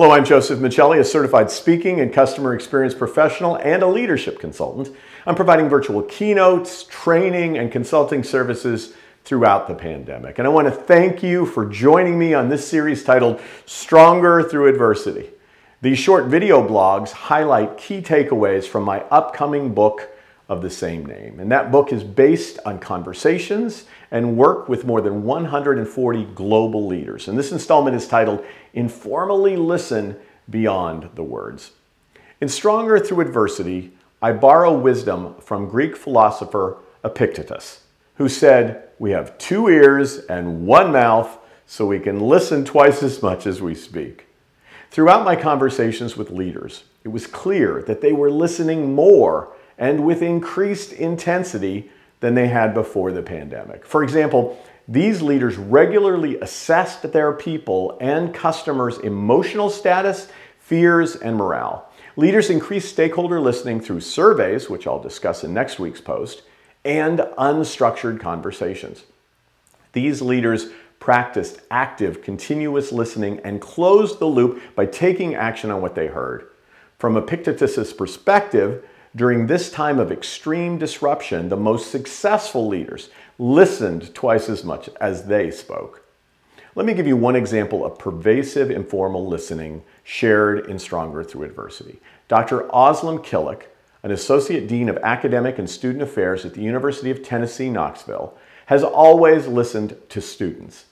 Hello, I'm Joseph Michelli, a certified speaking and customer experience professional and a leadership consultant. I'm providing virtual keynotes, training, and consulting services throughout the pandemic. And I want to thank you for joining me on this series titled Stronger Through Adversity. These short video blogs highlight key takeaways from my upcoming book of the same name. And that book is based on conversations and work with more than 140 global leaders. And this installment is titled, Informally Listen Beyond the Words. In Stronger Through Adversity, I borrow wisdom from Greek philosopher Epictetus, who said, we have two ears and one mouth, so we can listen twice as much as we speak. Throughout my conversations with leaders, it was clear that they were listening more and with increased intensity than they had before the pandemic. For example, these leaders regularly assessed their people and customers' emotional status, fears, and morale. Leaders increased stakeholder listening through surveys, which I'll discuss in next week's post, and unstructured conversations. These leaders practiced active, continuous listening and closed the loop by taking action on what they heard. From Epictetus' perspective, during this time of extreme disruption, the most successful leaders listened twice as much as they spoke. Let me give you one example of pervasive informal listening shared in Stronger Through Adversity. Dr. Özlem Kilic, an Associate Dean of Academic and Student Affairs at the University of Tennessee, Knoxville, has always listened to students.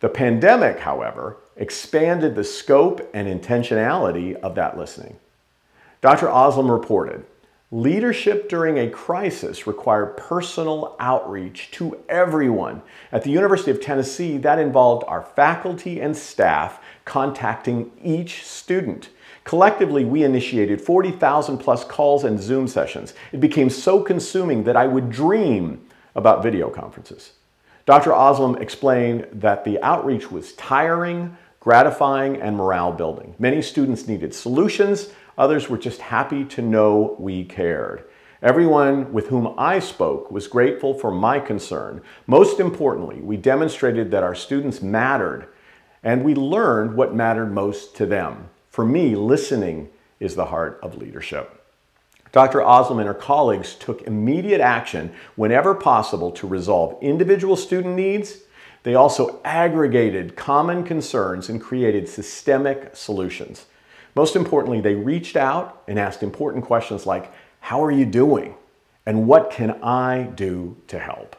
The pandemic, however, expanded the scope and intentionality of that listening. Dr. Özlem reported, leadership during a crisis required personal outreach to everyone. At the University of Tennessee, that involved our faculty and staff contacting each student. Collectively, we initiated 40,000 plus calls and Zoom sessions. It became so consuming that I would dream about video conferences. Dr. Özlem explained that the outreach was tiring, gratifying, and morale building. Many students needed solutions. Others were just happy to know we cared. Everyone with whom I spoke was grateful for my concern. Most importantly, we demonstrated that our students mattered, and we learned what mattered most to them. For me, listening is the heart of leadership. Dr. Özlem and her colleagues took immediate action whenever possible to resolve individual student needs. They also aggregated common concerns and created systemic solutions. Most importantly, they reached out and asked important questions like, how are you doing? And what can I do to help?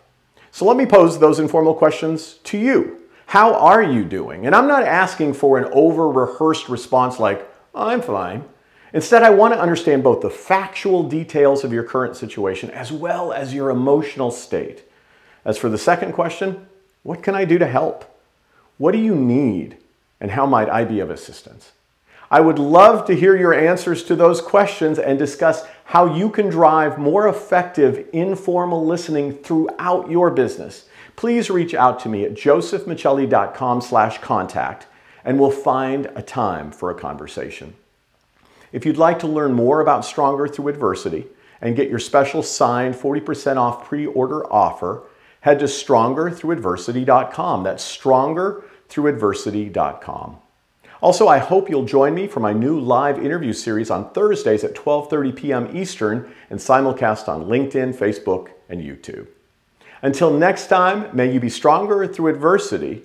So let me pose those informal questions to you. How are you doing? And I'm not asking for an over-rehearsed response like, I'm fine. Instead, I want to understand both the factual details of your current situation as well as your emotional state. As for the second question, what can I do to help? What do you need? And how might I be of assistance? I would love to hear your answers to those questions and discuss how you can drive more effective informal listening throughout your business. Please reach out to me at josephmichelli.com/contact and we'll find a time for a conversation. If you'd like to learn more about Stronger Through Adversity and get your special signed 40% off pre-order offer, head to StrongerThroughAdversity.com. That's StrongerThroughAdversity.com. Also, I hope you'll join me for my new live interview series on Thursdays at 12:30 p.m. Eastern and simulcast on LinkedIn, Facebook, and YouTube. Until next time, may you be stronger through adversity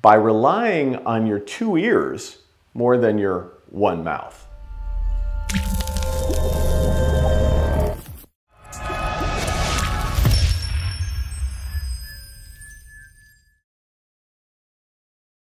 by relying on your two ears more than your one mouth.